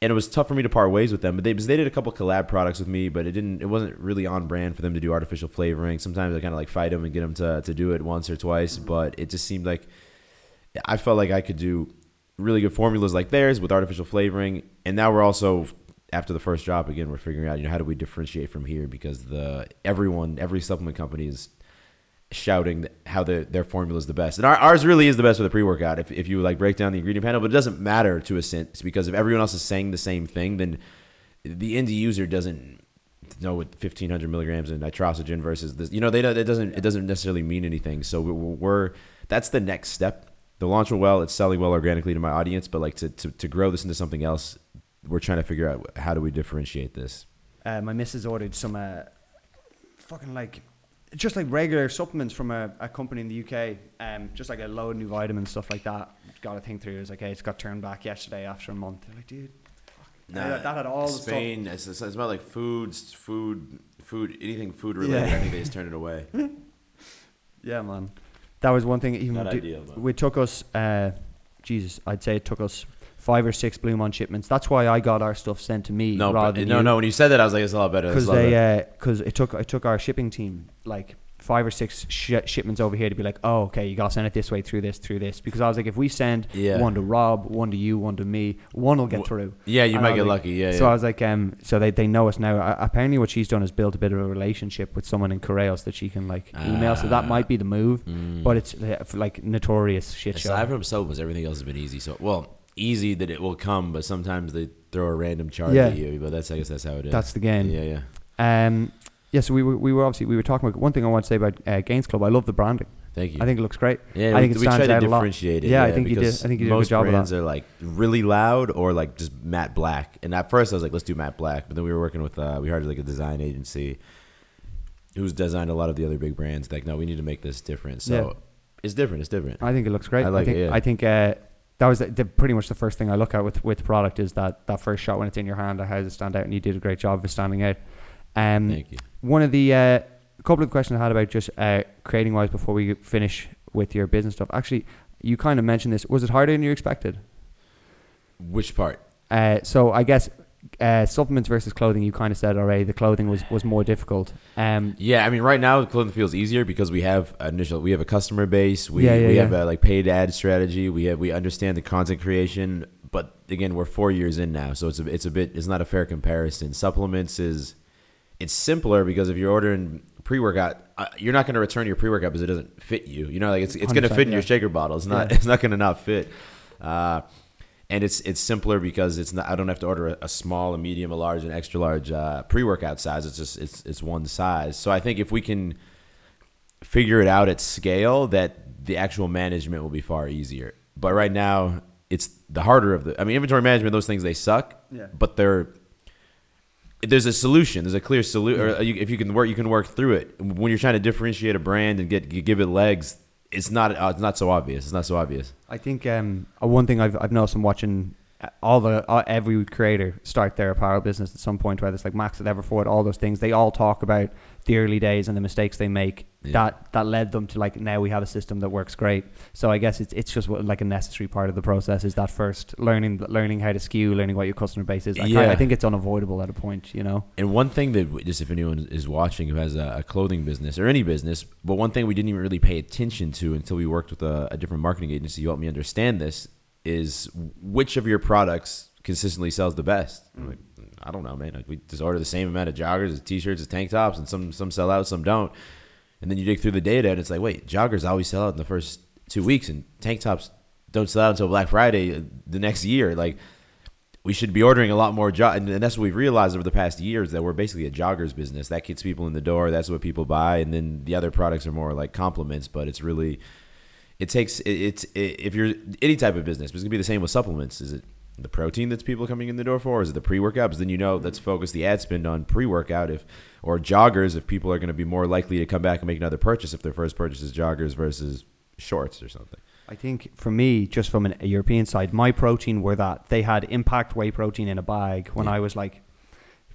And it was tough for me to part ways with them, but they they did a couple collab products with me, but it didn't. It wasn't really on brand for them to do artificial flavoring. Sometimes I kind of like fight them and get them to, to do it once or twice, but it just seemed like I felt like I could do really good formulas like theirs with artificial flavoring. And now we're also, after the first drop again, we're figuring out, you know, how do we differentiate from here, because the everyone every supplement company is shouting how the, their formula is the best, and our, ours really is the best for the pre-workout if, if you like break down the ingredient panel, but it doesn't matter to a sense, because if everyone else is saying the same thing, then the end user doesn't know what fifteen hundred milligrams of nitrosogen versus this, you know, they don't, it doesn't it doesn't necessarily mean anything. So we're, we're that's the next step. The launch will well it's selling well organically to my audience, but like to, to to grow this into something else, we're trying to figure out how do we differentiate this. Uh, my missus ordered some uh, fucking like just like regular supplements from a, a company in the U K, um, just like a load of new vitamins, stuff like that. Got to think through. It was like, hey, it's got turned back yesterday after a month. They're like, dude, fuck. Nah, that, that had all Spain, the stuff. It's, it's about like foods, food, food, anything food related. Yeah. I think they just turned it away. Yeah, man. That was one thing. Even Not do, ideal, though. It took us, uh, Jesus, I'd say it took us five or six Bloom on shipments. That's why I got our stuff sent to me. No, rather than no, you. no. When you said that, I was like, it's a lot better. Because they, because uh, it took, it took our shipping team like five or six sh- shipments over here to be like, oh, okay, you gotta send it this way, through this, through this. Because I was like, if we send yeah. one to Rob, one to you, one to me, one will get through. Yeah, you and might get like, lucky. Yeah. So yeah. I was like, um, so they, they know us now. Uh, apparently, what she's done is built a bit of a relationship with someone in Correos that she can like email. Uh, so that might be the move. Mm. But it's uh, like notorious shit. Aside show. from supplements, everything else has been easy. So well. easy that it will come, but sometimes they throw a random charge yeah. at you, but that's I guess that's how it is. That's the game. Yeah, yeah. Um, yeah, so we were, we were obviously, we were talking about, one thing I want to say about uh, Gains Club, I love the branding. Thank you. I think it looks great. Yeah, I think we, it we try to differentiate it. Yeah, yeah, I think you did. I think you did a good job of that. Most brands are like really loud or like just matte black. And at first I was like, let's do matte black. But then we were working with, uh, we hired like a design agency who's designed a lot of the other big brands. Like, no, we need to make this different. So yeah. it's different. It's different. I think it looks great. I like I think, it. Yeah. I think uh, that was the, the, pretty much the first thing I look at with, with product is that, that first shot when it's in your hand, how does it stand out? And you did a great job of standing out. Um, Thank you. One of the... Uh, A couple of questions I had about just uh, creating wise before we finish with your business stuff. Actually, you kind of mentioned this. Was it harder than you expected? Which part? Uh, so I guess uh, supplements versus clothing, you kind of said already the clothing was, was more difficult. Um, yeah, I mean, right now clothing feels easier because we have initial, we have a customer base. We, yeah, yeah, we yeah. have a like paid ad strategy. We have, we understand the content creation, but again, we're four years in now. So it's a, it's a bit, it's not a fair comparison. Supplements is, it's simpler because if you're ordering pre-workout, uh, you're not going to return your pre-workout because it doesn't fit you. You know, like it's it's going to fit in yeah. your shaker bottle. It's not yeah. it's not going to not fit. Uh, and it's it's simpler because it's not. I don't have to order a, a small, a medium, a large, an extra large uh, pre-workout size. It's just it's it's one size. So I think if we can figure it out at scale, that the actual management will be far easier. But right now, it's the harder of the. I mean, inventory management, those things they suck. Yeah. But they're There's a solution. There's a clear solution. If you can work, you can work through it. When you're trying to differentiate a brand and get give it legs, it's not. Uh, it's not so obvious. It's not so obvious. I think um, one thing I've I've noticed from watching all the all, every creator start their apparel business at some point, whether it's like Max at Everford, all those things, they all talk about the early days and the mistakes they make. Yeah. That that led them to like now we have a system that works great. So I guess it's it's just what, like a necessary part of the process is that first learning learning how to S K U, learning what your customer base is. I, yeah. kind of, I think it's unavoidable at a point, you know. And one thing that just if anyone is watching who has a, a clothing business or any business, but one thing we didn't even really pay attention to until we worked with a, a different marketing agency who helped me understand this is which of your products consistently sells the best. I'm like, I don't know, man. Like we just order the same amount of joggers, as t-shirts, as tank tops, and some some sell out, some don't. And then you dig through the data and it's like, wait, joggers always sell out in the first two weeks and tank tops don't sell out until Black Friday the next year. Like we should be ordering a lot more. Jo- and, and that's what we've realized over the past years that we're basically a joggers business. That gets people in the door. That's what people buy. And then the other products are more like compliments, but it's really, it takes, it, it's, it, if you're any type of business, but it's gonna be the same with supplements. Is it the protein that's people coming in the door for? Or is it the pre-workout? Because then you know, let's focus the ad spend on pre-workout if, or joggers if people are going to be more likely to come back and make another purchase if their first purchase is joggers versus shorts or something. I think for me, just from an, a European side, my protein were that they had Impact Whey Protein in a bag when yeah. I was like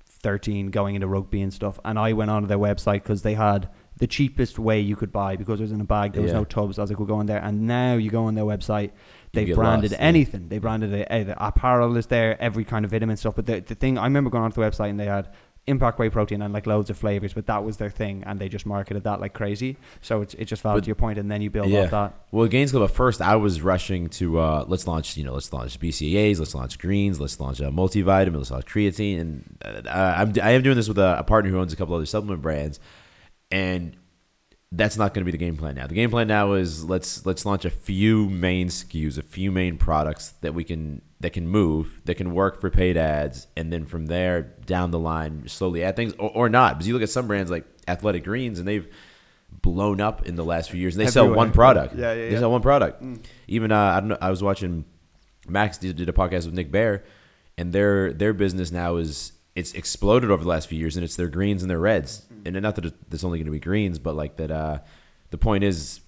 thirteen going into rugby and stuff. And I went onto their website because they had the cheapest whey you could buy because it was in a bag. There was yeah. no tubs. I was like, we'll go in there. And now you go on their website. They've branded lost, anything. Yeah. They branded a, a, the apparel is there, every kind of vitamin stuff. But the, the thing, I remember going onto the website and they had Impact Whey Protein and like loads of flavors, but that was their thing and they just marketed that like crazy. So it's it just fell but, to your point and then you build yeah. off that. Well, at Gains Club, at first I was rushing to uh, let's launch, you know, let's launch B C A As, let's launch greens, let's launch a multivitamin, let's launch creatine. And uh, I'm, I am doing this with a, a partner who owns a couple other supplement brands. And that's not going to be the game plan now. The game plan now is let's let's launch a few main S K Us, a few main products that we can that can move, that can work for paid ads, and then from there down the line slowly add things or, or not. Because you look at some brands like Athletic Greens, and they've blown up in the last few years, and they Everywhere. sell one product. Yeah, yeah, yeah. They sell one product. Mm. Even uh, I don't know. I was watching Max did, did a podcast with Nick Baer, and their their business now is. It's exploded over the last few years, and it's their greens and their reds. And not that it's only going to be greens, but like that. Uh, the point is,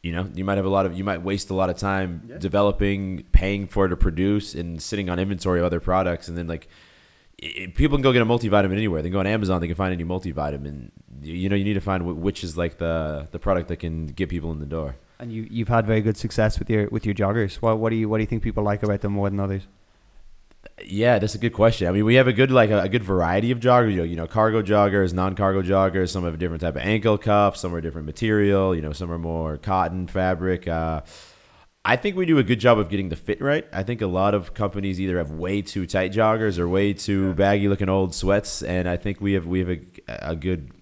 you know, you might have a lot of, you might waste a lot of time yeah. developing, paying for it to produce, and sitting on inventory of other products. And then like, it, people can go get a multivitamin anywhere. They can go on Amazon. They can find any multivitamin. You know, you need to find which is like the the product that can get people in the door. And you you've had very good success with your with your joggers. What what do you what do you think people like about them more than others? Yeah, that's a good question. I mean, we have a good like a, a good variety of joggers. You know, you know, cargo joggers, non-cargo joggers. Some have a different type of ankle cuff. Some are different material. You know, some are more cotton fabric. Uh, I think we do a good job of getting the fit right. I think a lot of companies either have way too tight joggers or way too yeah. baggy looking old sweats. And I think we have we have a, a good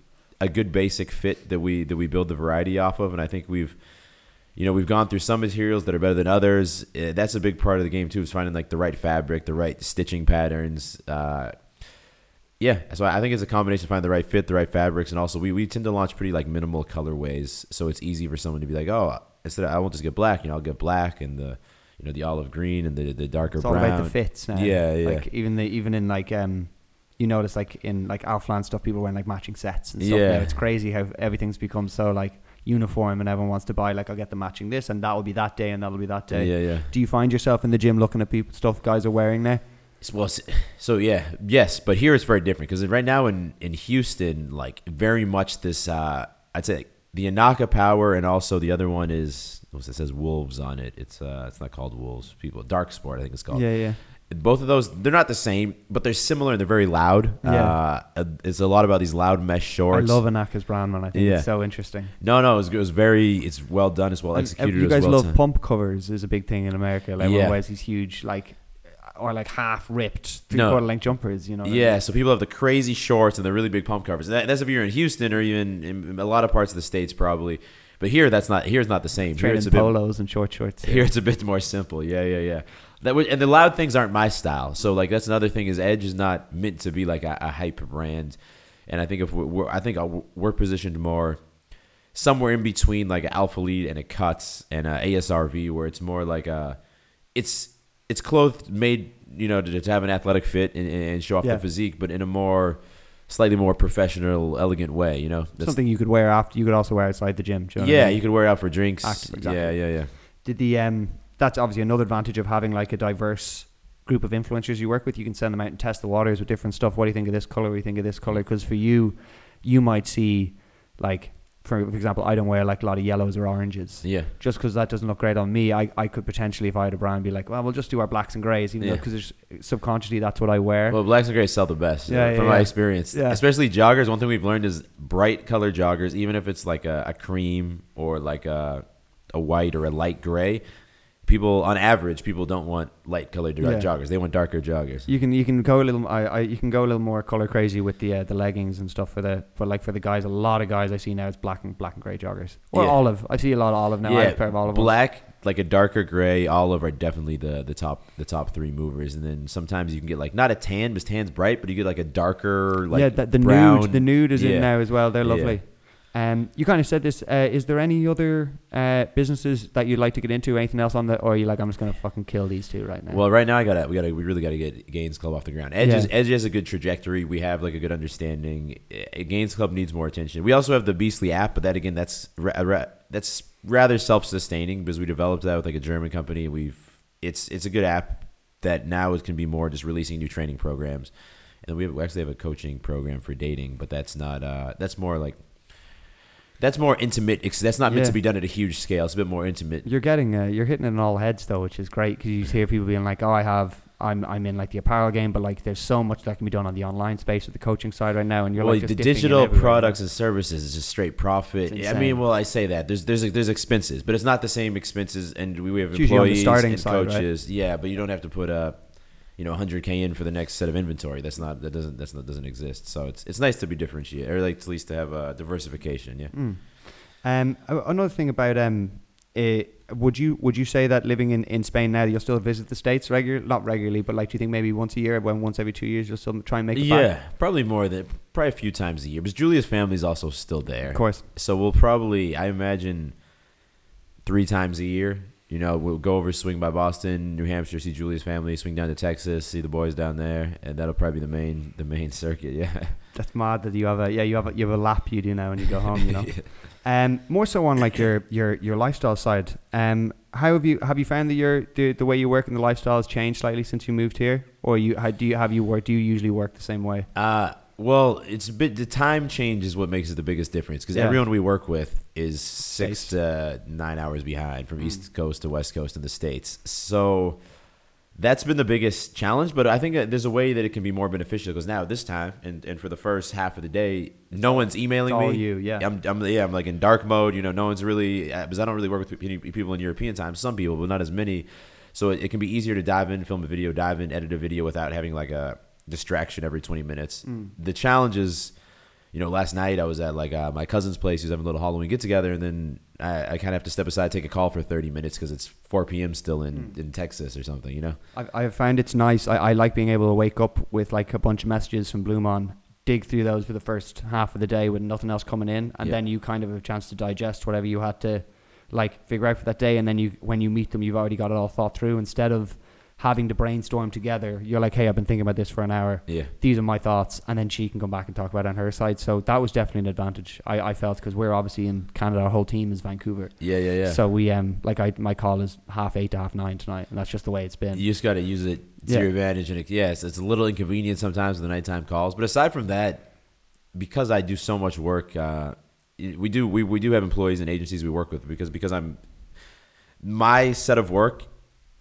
a good basic fit that we that we build the variety off of. And I think we've. You know, we've gone through some materials that are better than others. That's a big part of the game, too, is finding, like, the right fabric, the right stitching patterns. Uh, Yeah, so I think it's a combination of finding the right fit, the right fabrics, and also we, we tend to launch pretty like minimal colorways, so it's easy for someone to be like, oh, instead of, I won't just get black, you know, I'll get black and the, you know, the olive green and the the darker brown. It's all brown. About the fits now. Yeah, yeah. Like even the even in like um, you notice like in like AlphaLand stuff, people wearing like matching sets and stuff. Yeah, now it's crazy how everything's become so like uniform and everyone wants to buy like I'll get the matching this and that will be that day and that'll be that day. Yeah, yeah. Do you find yourself in the gym looking at people stuff guys are wearing there? Well, so yeah, yes, but here it's very different because right now in, in Houston, like very much this, uh, I'd say the Anaka Power and also the other one is, what's it says Wolves on it. It's uh, it's not called Wolves, people, Dark Sport, I think it's called. Yeah, yeah. Both of those, they're not the same, but they're similar and they're very loud. Yeah. Uh, it's a lot about these loud mesh shorts. I love Anaka's brand, man. I think yeah. it's so interesting. No, no, it was, it was very, it's well done, it's well executed. And you guys well love done. Pump covers is a big thing in America. Like, yeah. One wears these huge, like, or like half ripped three-quarter no. length jumpers, you know. Yeah, I mean? So people have the crazy shorts and the really big pump covers. That, that's if you're in Houston or even in a lot of parts of the States probably. But here, that's not here's not the same. Here it's a polos bit, and short shorts. Here yeah. it's a bit more simple. Yeah, yeah, yeah. That was, and the loud things aren't my style. So like that's another thing is Edge is not meant to be like a, a hype brand. And I think if we're, I think we're positioned more somewhere in between like an Alphalete and a Cuts and a A S R V where it's more like a it's. It's clothes made, you know, to, to have an athletic fit and, and show off yeah. the physique, but in a more, slightly more professional, elegant way, you know. That's something you could wear after. You could also wear outside the gym. You know yeah, I mean? You could wear it out for drinks. After, exactly. Yeah, yeah, yeah. Did the um? That's obviously another advantage of having like a diverse group of influencers you work with. You can send them out and test the waters with different stuff. What do you think of this color? What do you think of this color? Because for you, you might see like. For example, I don't wear like a lot of yellows or oranges. Yeah. Just because that doesn't look great on me, I, I could potentially, if I had a brand, be like, well, we'll just do our blacks and grays, even yeah. though because subconsciously that's what I wear. Well, blacks and grays sell the best yeah, yeah, from yeah. my experience. Yeah. Especially joggers. One thing we've learned is bright color joggers, even if it's like a, a cream or like a, a white or a light gray, people on average, people don't want light colored yeah. joggers. They want darker joggers. You can you can go a little I, I you can go a little more color crazy with the uh, the leggings and stuff for the but like for the guys. A lot of guys I see now it's black and black and gray joggers or yeah. olive. I see a lot of olive now. Yeah, I have a pair of olive black ones. Like a darker gray, olive are definitely the the top the top three movers. And then sometimes you can get like not a tan because tan's bright, but you get like a darker like yeah the, the brown. nude the nude is yeah. in now as well. They're lovely. Yeah. Um, you kind of said this. Uh, is there any other uh, businesses that you'd like to get into? Anything else on that, or are you like, I'm just gonna fucking kill these two right now? Well, right now I gotta, we gotta, we really gotta get Gains Club off the ground. Edge, yeah. is, Edge has a good trajectory. We have like a good understanding. Gains Club needs more attention. We also have the Beastly app, but that again, that's ra- ra- that's rather self-sustaining because we developed that with like a German company. We've it's it's a good app that now it can be more just releasing new training programs, and then we, have, we actually have a coaching program for dating, but that's not uh, that's more like. That's more intimate. That's not meant yeah. to be done at a huge scale. It's a bit more intimate. You're getting, uh, you're hitting it in all heads though, which is great because you hear people being like, "Oh, I have, I'm, I'm in like the apparel game," but like, there's so much that can be done on the online space with the coaching side right now. And you're well, like, just the digital products and services is just straight profit. I mean, well, I say that there's, there's, there's expenses, but it's not the same expenses. And we, we have employees and side, coaches. Right? Yeah, but you don't have to put a, you know, one hundred K in for the next set of inventory. That's not, that doesn't, that's not, doesn't exist. So it's, it's nice to be differentiated or like at least to have a diversification. Yeah. Mm. Um, another thing about, um, it, would you, would you say that living in, in Spain now, you'll still visit the States regularly, not regularly, but like, do you think maybe once a year, when once every two years, you'll still try and make it yeah, back? Yeah, probably more than probably a few times a year, because Julia's family's also still there. Of course. So we'll probably, I imagine three times a year. You know, we'll go over, swing by Boston, New Hampshire, see Julia's family, swing down to Texas, see the boys down there, and that'll probably be the main, the main circuit. Yeah, that's mad that you have a yeah you have a, you have a lap you do now when you go home. You know, and yeah. um, more so on like your your your lifestyle side. Um, how have you have you found that your the, the way you work and the lifestyle has changed slightly since you moved here, or you how do you have you work do you usually work the same way? Uh, well, it's a bit the time change is what makes it the biggest difference because yeah. everyone we work with is six States. to nine hours behind from mm. East Coast to West Coast in the States. So that's been the biggest challenge, but I think there's a way that it can be more beneficial because now this time and, and for the first half of the day, no one's emailing it's all me. You, yeah. I'm, I'm, yeah, I'm like in dark mode. You know, no one's really because I don't really work with people in European time. Some people, but not as many. So it, it can be easier to dive in, film a video, dive in, edit a video without having like a distraction every twenty minutes. Mm. The challenge is, you know, last night I was at like uh, my cousin's place. He was having a little Halloween get together, and then I, I kind of have to step aside, take a call for thirty minutes because it's four p.m. still in, mm. in Texas or something, you know. I I find it's nice. I, I like being able to wake up with like a bunch of messages from Bloom on, dig through those for the first half of the day with nothing else coming in, and yeah. then you kind of have a chance to digest whatever you had to like figure out for that day, and then you when you meet them, you've already got it all thought through instead of having to brainstorm together. You're like, hey, I've been thinking about this for an hour. Yeah. These are my thoughts. And then she can come back and talk about it on her side. So that was definitely an advantage I, I felt, because we're obviously in Canada. Our whole team is Vancouver. Yeah, yeah, yeah. So we, um, like I, my call is half eight to half nine tonight. And that's just the way it's been. You just got to use it to yeah. your advantage. And it, yes, yeah, it's, it's a little inconvenient sometimes with the nighttime calls. But aside from that, because I do so much work, uh, we do, we, we do have employees and agencies we work with because, because I'm, my set of work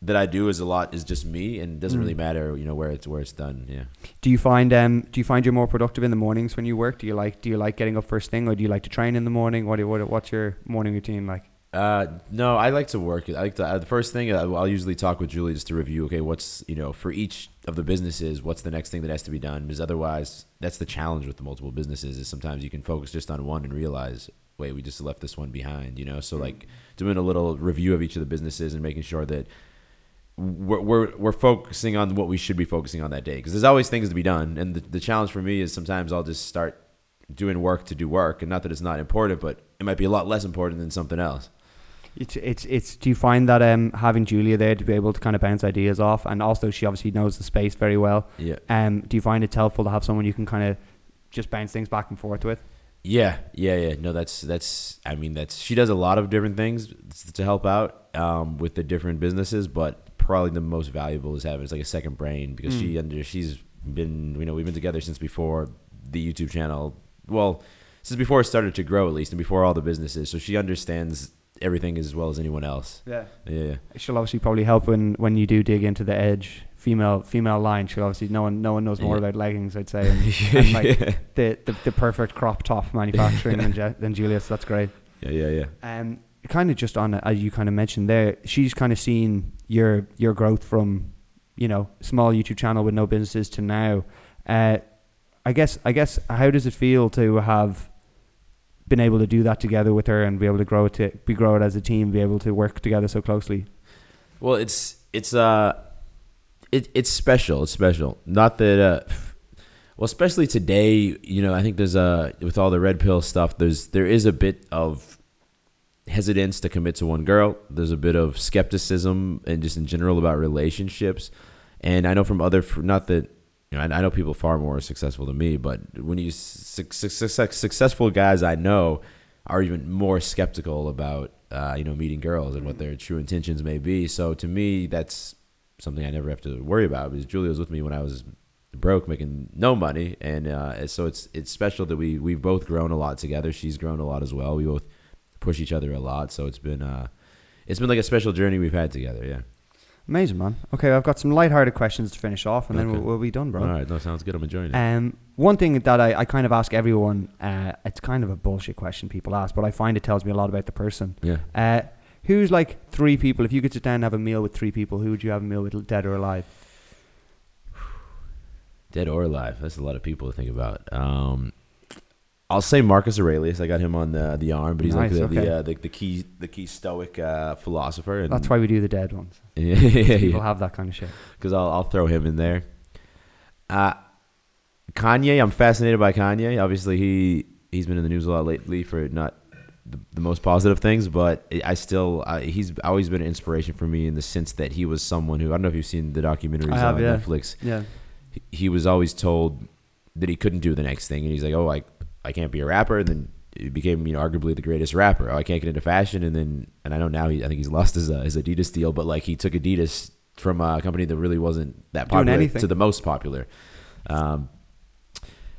that I do is a lot is just me, and it doesn't really matter, you know, where it's where it's done. Yeah. Do you find um do you find you're more productive in the mornings when you work? Do you like do you like getting up first thing, or do you like to train in the morning? What do you, what what's your morning routine like? Uh no, I like to work. I like to, uh, the first thing I'll usually talk with Julie just to review. Okay, what's you know for each of the businesses, what's the next thing that has to be done? Because otherwise, that's the challenge with the multiple businesses is sometimes you can focus just on one and realize, wait, we just left this one behind. You know, so like doing a little review of each of the businesses and making sure that We're, we're we're focusing on what we should be focusing on that day, because there's always things to be done, and the, the challenge for me is sometimes I'll just start doing work to do work, and not that it's not important, but it might be a lot less important than something else. It's it's it's. Do you find that um having Julia there to be able to kind of bounce ideas off, and also she obviously knows the space very well. Yeah. Um. Do you find it's helpful to have someone you can kind of just bounce things back and forth with? Yeah, yeah, yeah. No, that's that's. I mean, that's she does a lot of different things to help out um with the different businesses, but probably the most valuable is having it's like a second brain, because mm. she under she's been you know we've been together since before the YouTube channel, well since before it started to grow at least, and before all the businesses, so she understands everything as well as anyone else. Yeah, yeah. She'll obviously probably help when when you do dig into the Edge female female line. She'll obviously no one no one knows more yeah. about leggings, I'd say, and, yeah, and like yeah. the, the the perfect crop top manufacturing than, Je- than Julia. So that's great. Yeah, yeah, yeah. Um, kind of just on as you kind of mentioned there, she's kind of seen your your growth from you know small YouTube channel with no businesses to now. Uh, I guess I guess how does it feel to have been able to do that together with her and be able to grow it to be grow it as a team, be able to work together so closely? Well, it's it's uh it it's special. It's special. Not that uh, well, especially today. You know, I think there's a with all the red pill stuff. There's there is a bit of hesitance to commit to one girl. There's a bit of skepticism and just in general about relationships. And I know from other, not that, you know, I know people far more successful than me, but when you successful guys I know are even more skeptical about, uh, you know, meeting girls and what their true intentions may be. So to me, that's something I never have to worry about, because Julia was with me when I was broke, making no money. And uh, so it's, it's special that we, we've both grown a lot together. She's grown a lot as well. We both push each other a lot, so it's been uh it's been like a special journey we've had together. Yeah, amazing, man. Okay, I've got some lighthearted questions to finish off, and okay. then we'll, we'll be done, bro. All right, that sounds good. I'm enjoying it. Um, one thing that I, I kind of ask everyone, uh, it's kind of a bullshit question people ask, but I find it tells me a lot about the person. Yeah. Uh, who's like three people? If you could sit down and have a meal with three people, who would you have a meal with, dead or alive? Dead or alive? That's a lot of people to think about. Um. I'll say Marcus Aurelius. I got him on the the arm, but he's nice, like the okay. the, uh, the the key the key Stoic uh, philosopher. And that's why we do the dead ones. Yeah, yeah, people yeah. have that kind of shit. Because I'll I'll throw him in there. Uh, Kanye. I'm fascinated by Kanye. Obviously, he he's been in the news a lot lately for not the, the most positive things, but I still uh, he's always been an inspiration for me in the sense that he was someone who I don't know if you've seen the documentaries have, on yeah. Netflix. Yeah, he, he was always told that he couldn't do the next thing, and he's like, oh, I. I can't be a rapper, and then he became, you know, arguably the greatest rapper. Oh, I can't get into fashion, and then, and I know now he, I think he's lost his uh, his Adidas deal, but like he took Adidas from a company that really wasn't that popular to the most popular. Um,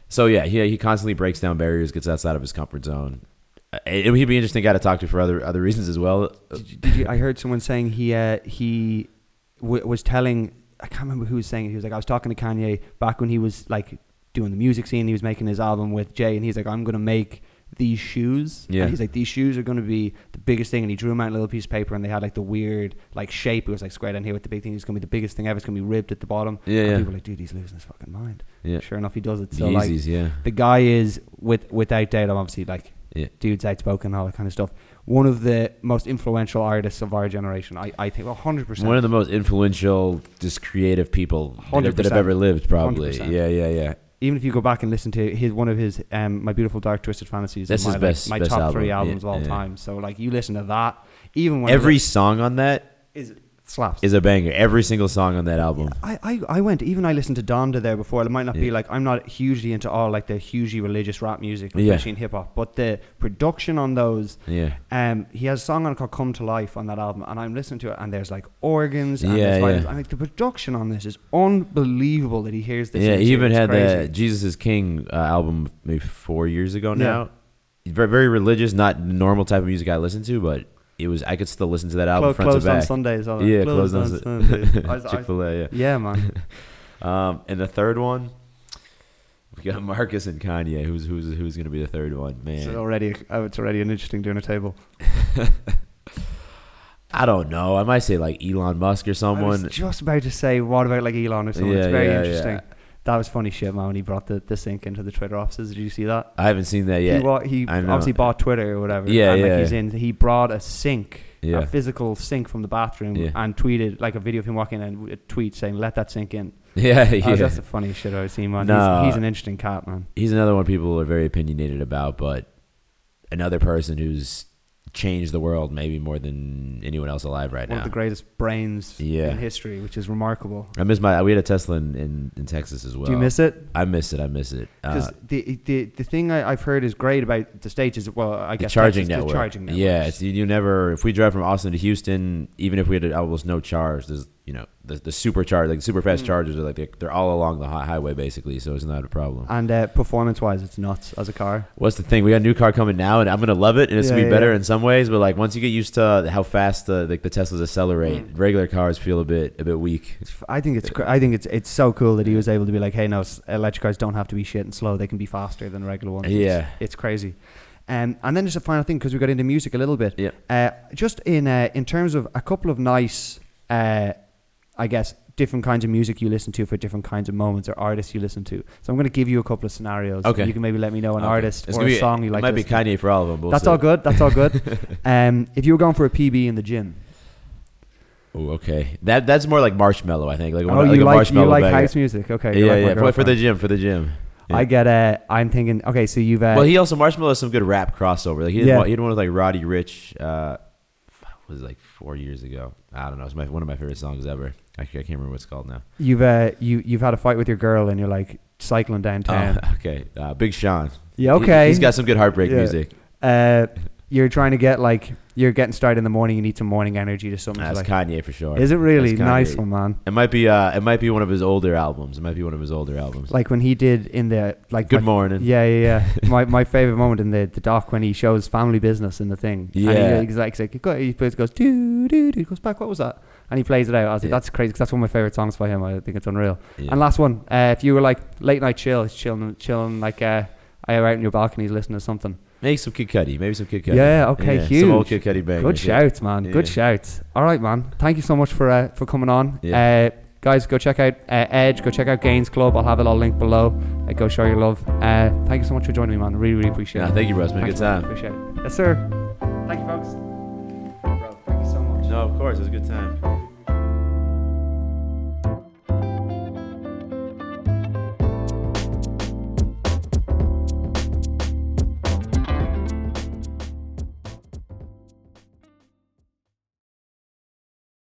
so yeah, he he constantly breaks down barriers, gets outside of his comfort zone. And he'd be an interesting guy to talk to for other other reasons as well. Did you, did you, I heard someone saying he uh, he w- was telling, I can't remember who was saying it. He was like, I was talking to Kanye back when he was like doing the music scene, he was making his album with Jay, and he's like, I'm gonna make these shoes. Yeah. And he's like, these shoes are going to be the biggest thing. And he drew them out in a little piece of paper, and they had like the weird like shape. It was like square down here with the big thing. It's going to be the biggest thing ever. It's going to be ribbed at the bottom. Yeah. And yeah. people were like, dude, he's losing his fucking mind. Yeah. Sure enough, he does it. So Yeezys, like, yeah. the guy is with without doubt. I'm obviously like, yeah. dude's outspoken and all that kind of stuff. One of the most influential artists of our generation, I, I think, one hundred percent. One of the most influential, just creative people that, that have ever lived, probably. one hundred percent. Yeah, yeah, yeah. Even if you go back and listen to his one of his um, My Beautiful Dark Twisted Fantasies, that's my, his best, like, my best top album. three albums yeah, of all yeah. time. So like you listen to that, even when every song on that is slaps is a banger. Every single song on that album. Yeah, I, I I went even I listened to Donda there before. It might not yeah. be like I'm not hugely into all like the hugely religious rap music, especially yeah. in hip hop, but the production on those. Yeah. Um, he has a song on it called "Come to Life" on that album, and I'm listening to it, and there's like organs. And yeah, yeah. I'm like, the production on this is unbelievable. That he hears this. Yeah, he even had the Jesus Is King uh, album maybe four years ago now. Yeah. Very, very religious, not normal type of music I listen to, but. It was. I could still listen to that album. Close, front to back. On Sundays. All that. Yeah, closed, closed on, on Sundays. Chick-fil-A. Yeah, yeah man. um, and the third one, we got Marcus and Kanye. Who's who's who's going to be the third one? Man, it's already oh, it's already an interesting dinner table. I don't know. I might say like Elon Musk or someone. I was just about to say what about like Elon or someone. Yeah, it's very yeah, interesting. Yeah. That was funny shit, man, when he brought the, the sink into the Twitter offices. Did you see that? I haven't seen that yet. He, he obviously bought Twitter or whatever. Yeah, and yeah, like he's in, he brought a sink, yeah. a physical sink from the bathroom yeah. and tweeted like a video of him walking in and a tweet saying, let that sink in. Yeah, yeah. Was, that's the funniest shit I've seen, man. No, he's, he's an interesting cat, man. He's another one people are very opinionated about, but another person who's changed the world maybe more than anyone else alive right now. One of the greatest brains yeah. in history, which is remarkable. I miss my. We had a Tesla in, in, in Texas as well. Do you miss it? I miss it. I miss it. Because uh, the, the the thing I, I've heard is great about the States is well, I guess the charging Texas, network. The charging network. Yeah, it's, you never. If we drive from Austin to Houston, even if we had almost no charge, there's you know the the supercharge like super fast mm. chargers are like they're, they're all along the highway basically, so it's not a problem. And uh, performance wise, it's nuts as a car. What's the thing? We got a new car coming now, and I'm gonna love it, and it's yeah, gonna be yeah, better yeah. in some ways. But like once you get used to how fast the the, the Teslas accelerate, mm. regular cars feel a bit a bit weak. I think it's I think it's it's so cool that he was able to be like, hey, no, electric cars don't have to be shit and slow; they can be faster than regular ones. Yeah, it's, it's crazy. Um, and then just a final thing because we got into music a little bit. Yeah. Uh, just in uh, in terms of a couple of nice. Uh, I guess, different kinds of music you listen to for different kinds of moments or artists you listen to. So I'm going to give you a couple of scenarios. Okay. You can maybe let me know an okay. artist it's or a song you like to listen to. It might be Kanye for all of them. We'll That's see. all good. That's all good. um, if you were going for a P B in the gym. Oh, okay. That That's more like Marshmello, I think. Like one, oh, like you, a like, Marshmello you like banger. House music. Okay. Yeah, yeah. Like yeah. For the gym, for the gym. Yeah. I get uh, I'm thinking, okay, so you've... Uh, well, he also, Marshmello has some good rap crossover. Like He did, yeah. one, he did one with like Roddy Ricch. Uh, was like four years ago. I don't know. It's my, one of my favorite songs ever. Actually, I can't remember what it's called now. You've uh, you you've had a fight with your girl, and you're like cycling downtown. Oh, okay, uh, Big Sean. Yeah, okay. He, he's got some good heartbreak yeah. music. Uh, you're trying to get like you're getting started in the morning. You need some morning energy to something. That's like, Kanye for sure. Is it really nice one, man? It might be. Uh, it might be one of his older albums. It might be one of his older albums. Like when he did in the like. Good like, morning. Yeah, yeah, yeah. my my favorite moment in the the doc when he shows family business in the thing. Yeah. And he, he's like, he plays goes doo doo doo goes back. What was that? And he plays it out. I was like, yeah. that's crazy because that's one of my favorite songs by him. I think it's unreal. Yeah. And last one, uh, if you were like late night chill, chilling, chilling like uh, out in your balcony listening to something. Maybe some Kit Katty. Maybe some Kit Katty. Yeah, okay, yeah, huge. Some old Kit Katty bangers. Good shouts, man. Yeah. Good shouts. All right, man. Thank you so much for uh, for coming on. Yeah. Uh, guys, go check out uh, Edge. Go check out Gains Club. I'll have it all linked below. Uh, go show your love. Uh, thank you so much for joining me, man. Really, really appreciate nah, it. Thank you, Russ. Been a good time. Man. Appreciate it. Yes, sir. Thank you, folks. Bro, thank you so much. No, of course. It was a good time.